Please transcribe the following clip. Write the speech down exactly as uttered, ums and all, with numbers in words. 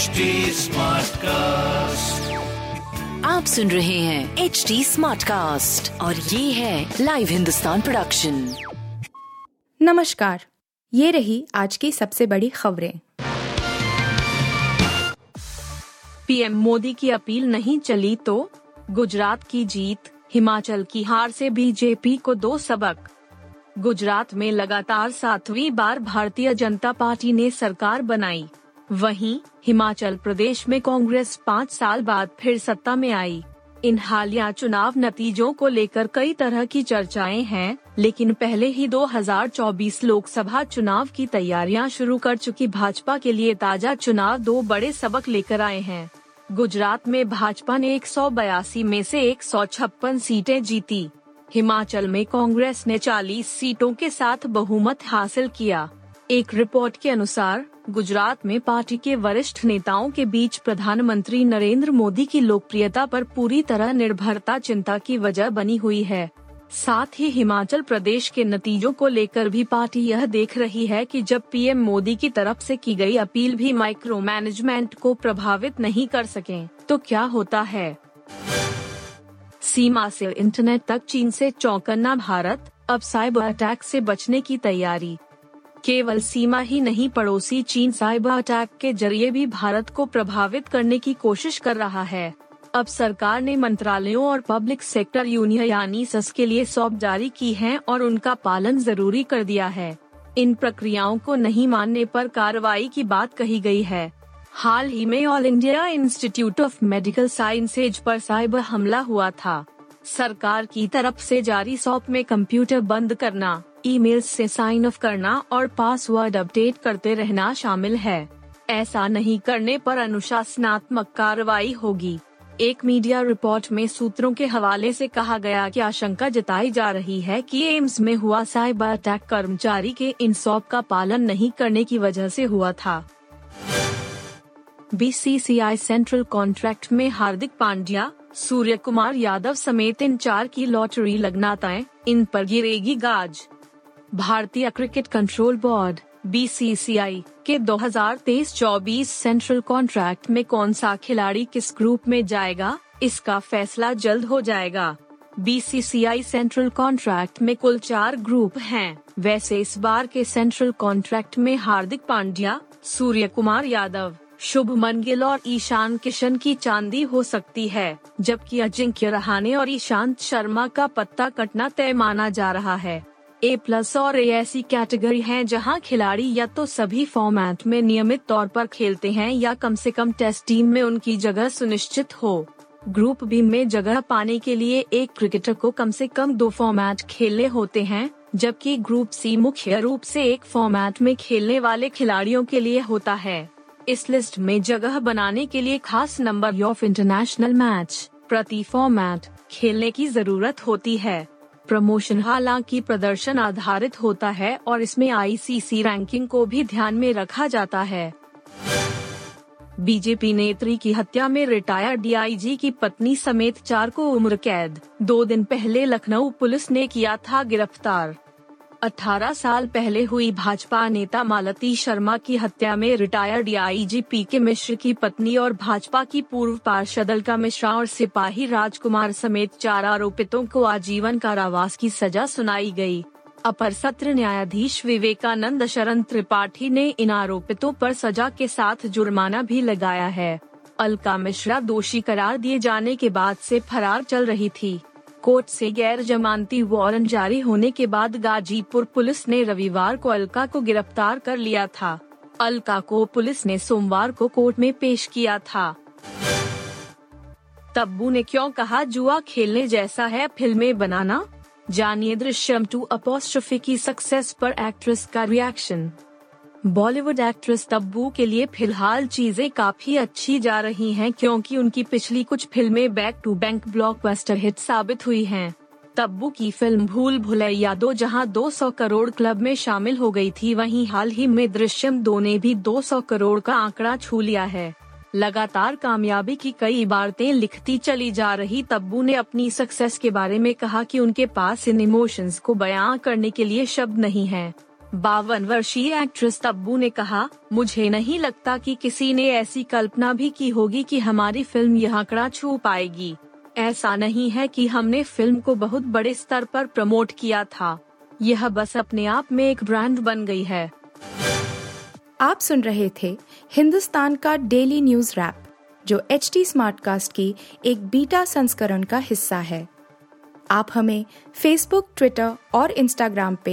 H T smart cast. आप सुन रहे हैं एच टी स्मार्ट कास्ट और ये है लाइव हिंदुस्तान प्रोडक्शन। नमस्कार, ये रही आज की सबसे बड़ी खबरें। पीएम मोदी की अपील नहीं चली तो गुजरात की जीत, हिमाचल की हार से बीजेपी को दो सबक। गुजरात में लगातार सातवीं बार भारतीय जनता पार्टी ने सरकार बनाई, वहीं हिमाचल प्रदेश में कांग्रेस पाँच साल बाद फिर सत्ता में आई। इन हालिया चुनाव नतीजों को लेकर कई तरह की चर्चाएं हैं, लेकिन पहले ही दो हज़ार चौबीस लोकसभा चुनाव की तैयारियां शुरू कर चुकी भाजपा के लिए ताजा चुनाव दो बड़े सबक लेकर आए हैं। गुजरात में भाजपा ने एक सौ बयासी में से एक सौ छप्पन सीटें जीती। हिमाचल में कांग्रेस ने चालीस सीटों के साथ बहुमत हासिल किया। एक रिपोर्ट के अनुसार गुजरात में पार्टी के वरिष्ठ नेताओं के बीच प्रधानमंत्री नरेंद्र मोदी की लोकप्रियता पर पूरी तरह निर्भरता चिंता की वजह बनी हुई है। साथ ही हिमाचल प्रदेश के नतीजों को लेकर भी पार्टी यह देख रही है कि जब पीएम मोदी की तरफ से की गई अपील भी माइक्रो मैनेजमेंट को प्रभावित नहीं कर सके तो क्या होता है। सीमा से इंटरनेट तक चीन से चौंकना भारत, अब साइबर अटैक से बचने की तैयारी। केवल सीमा ही नहीं, पड़ोसी चीन साइबर अटैक के जरिए भी भारत को प्रभावित करने की कोशिश कर रहा है। अब सरकार ने मंत्रालयों और पब्लिक सेक्टर यूनियन यानी एस के लिए सौंप जारी की हैं और उनका पालन जरूरी कर दिया है। इन प्रक्रियाओं को नहीं मानने पर कार्रवाई की बात कही गई है। हाल ही में All India Institute of Medical Sciences पर साइबर हमला हुआ था। सरकार की तरफ से जारी सौंप में कंप्यूटर बंद करना, ईमेल से साइन ऑफ करना और पासवर्ड अपडेट करते रहना शामिल है। ऐसा नहीं करने पर अनुशासनात्मक कार्रवाई होगी। एक मीडिया रिपोर्ट में सूत्रों के हवाले से कहा गया कि आशंका जताई जा रही है कि एम्स में हुआ साइबर अटैक कर्मचारी के इन सौंप का पालन नहीं करने की वजह से हुआ था। बीसीसीआई सेंट्रल कॉन्ट्रैक्ट में हार्दिक पांड्या, सूर्यकुमार यादव समेत इन चार की लॉटरी लगना तय, इन पर गिरेगी गाज। भारतीय क्रिकेट कंट्रोल बोर्ड बीसीसीआई के दो हज़ार तेईस चौबीस सेंट्रल कॉन्ट्रैक्ट में कौन सा खिलाड़ी किस ग्रुप में जाएगा, इसका फैसला जल्द हो जाएगा। बीसीसीआई सेंट्रल कॉन्ट्रैक्ट में कुल चार ग्रुप हैं। वैसे इस बार के सेंट्रल कॉन्ट्रैक्ट में हार्दिक पांड्या, सूर्यकुमार यादव, शुभमन गिल और ईशान किशन की चांदी हो सकती है, जबकि अजिंक्य रहाणे और ईशांत शर्मा का पत्ता कटना तय माना जा रहा है। ए प्लस और ए ऐसी कैटेगरी है जहां खिलाड़ी या तो सभी फॉर्मेट में नियमित तौर पर खेलते हैं या कम से कम टेस्ट टीम में उनकी जगह सुनिश्चित हो। ग्रुप बी में जगह पाने के लिए एक क्रिकेटर को कम से कम दो फॉर्मेट खेलने होते हैं, जबकि ग्रुप सी मुख्य रूप से एक फॉर्मेट में खेलने वाले खिलाड़ियों के लिए होता है। इस लिस्ट में जगह बनाने के लिए खास नंबर ऑफ इंटरनेशनल मैच प्रति फॉर्मेट खेलने की जरूरत होती है। प्रमोशन हालांकि प्रदर्शन आधारित होता है और इसमें आईसीसी रैंकिंग को भी ध्यान में रखा जाता है। बीजेपी नेत्री की हत्या में रिटायर्ड डीआईजी की पत्नी समेत चार को उम्र कैद, दो दिन पहले लखनऊ पुलिस ने किया था गिरफ्तार। अठारह साल पहले हुई भाजपा नेता मालती शर्मा की हत्या में रिटायर्ड डीआईजी पी के मिश्र की पत्नी और भाजपा की पूर्व पार्षद अलका मिश्रा और सिपाही राजकुमार समेत चार आरोपितों को आजीवन कारावास की सजा सुनाई गई। अपर सत्र न्यायाधीश विवेकानंद शरण त्रिपाठी ने इन आरोपितों पर सजा के साथ जुर्माना भी लगाया है। अलका मिश्रा दोषी करार दिए जाने के बाद से फरार चल रही थी। कोर्ट से गैर जमानती वारंट जारी होने के बाद गाजीपुर पुलिस ने रविवार को अलका को गिरफ्तार कर लिया था। अलका को पुलिस ने सोमवार को कोर्ट में पेश किया था। तब्बू ने क्यों कहा जुआ खेलने जैसा है फिल्में बनाना, जानिए दृश्यम दो अपॉस्ट्रोफी की सक्सेस पर एक्ट्रेस का रिएक्शन। बॉलीवुड एक्ट्रेस तब्बू के लिए फिलहाल चीजें काफी अच्छी जा रही हैं क्योंकि उनकी पिछली कुछ फिल्में back to back blockbuster hit साबित हुई हैं। तब्बू की फिल्म भूल भुलैया दो जहां दो सौ करोड़ क्लब में शामिल हो गई थी, वहीं हाल ही में दृश्यम दो ने भी दो सौ करोड़ का आंकड़ा छू लिया है। लगातार कामयाबी की कई इबारतें लिखती चली जा रही तब्बू ने अपनी सक्सेस के बारे में कहा कि उनके पास इन इमोशंस को बयां करने के लिए शब्द नहीं है। बावन वर्षीय एक्ट्रेस तब्बू ने कहा, मुझे नहीं लगता कि किसी ने ऐसी कल्पना भी की होगी कि हमारी फिल्म यह आंकड़ा छू पाएगी। ऐसा नहीं है कि हमने फिल्म को बहुत बड़े स्तर पर प्रमोट किया था, यह बस अपने आप में एक ब्रांड बन गई है। आप सुन रहे थे हिंदुस्तान का डेली न्यूज रैप, जो एच टी स्मार्ट कास्ट की एक बीटा संस्करण का हिस्सा है। आप हमें फेसबुक, ट्विटर और इंस्टाग्राम पे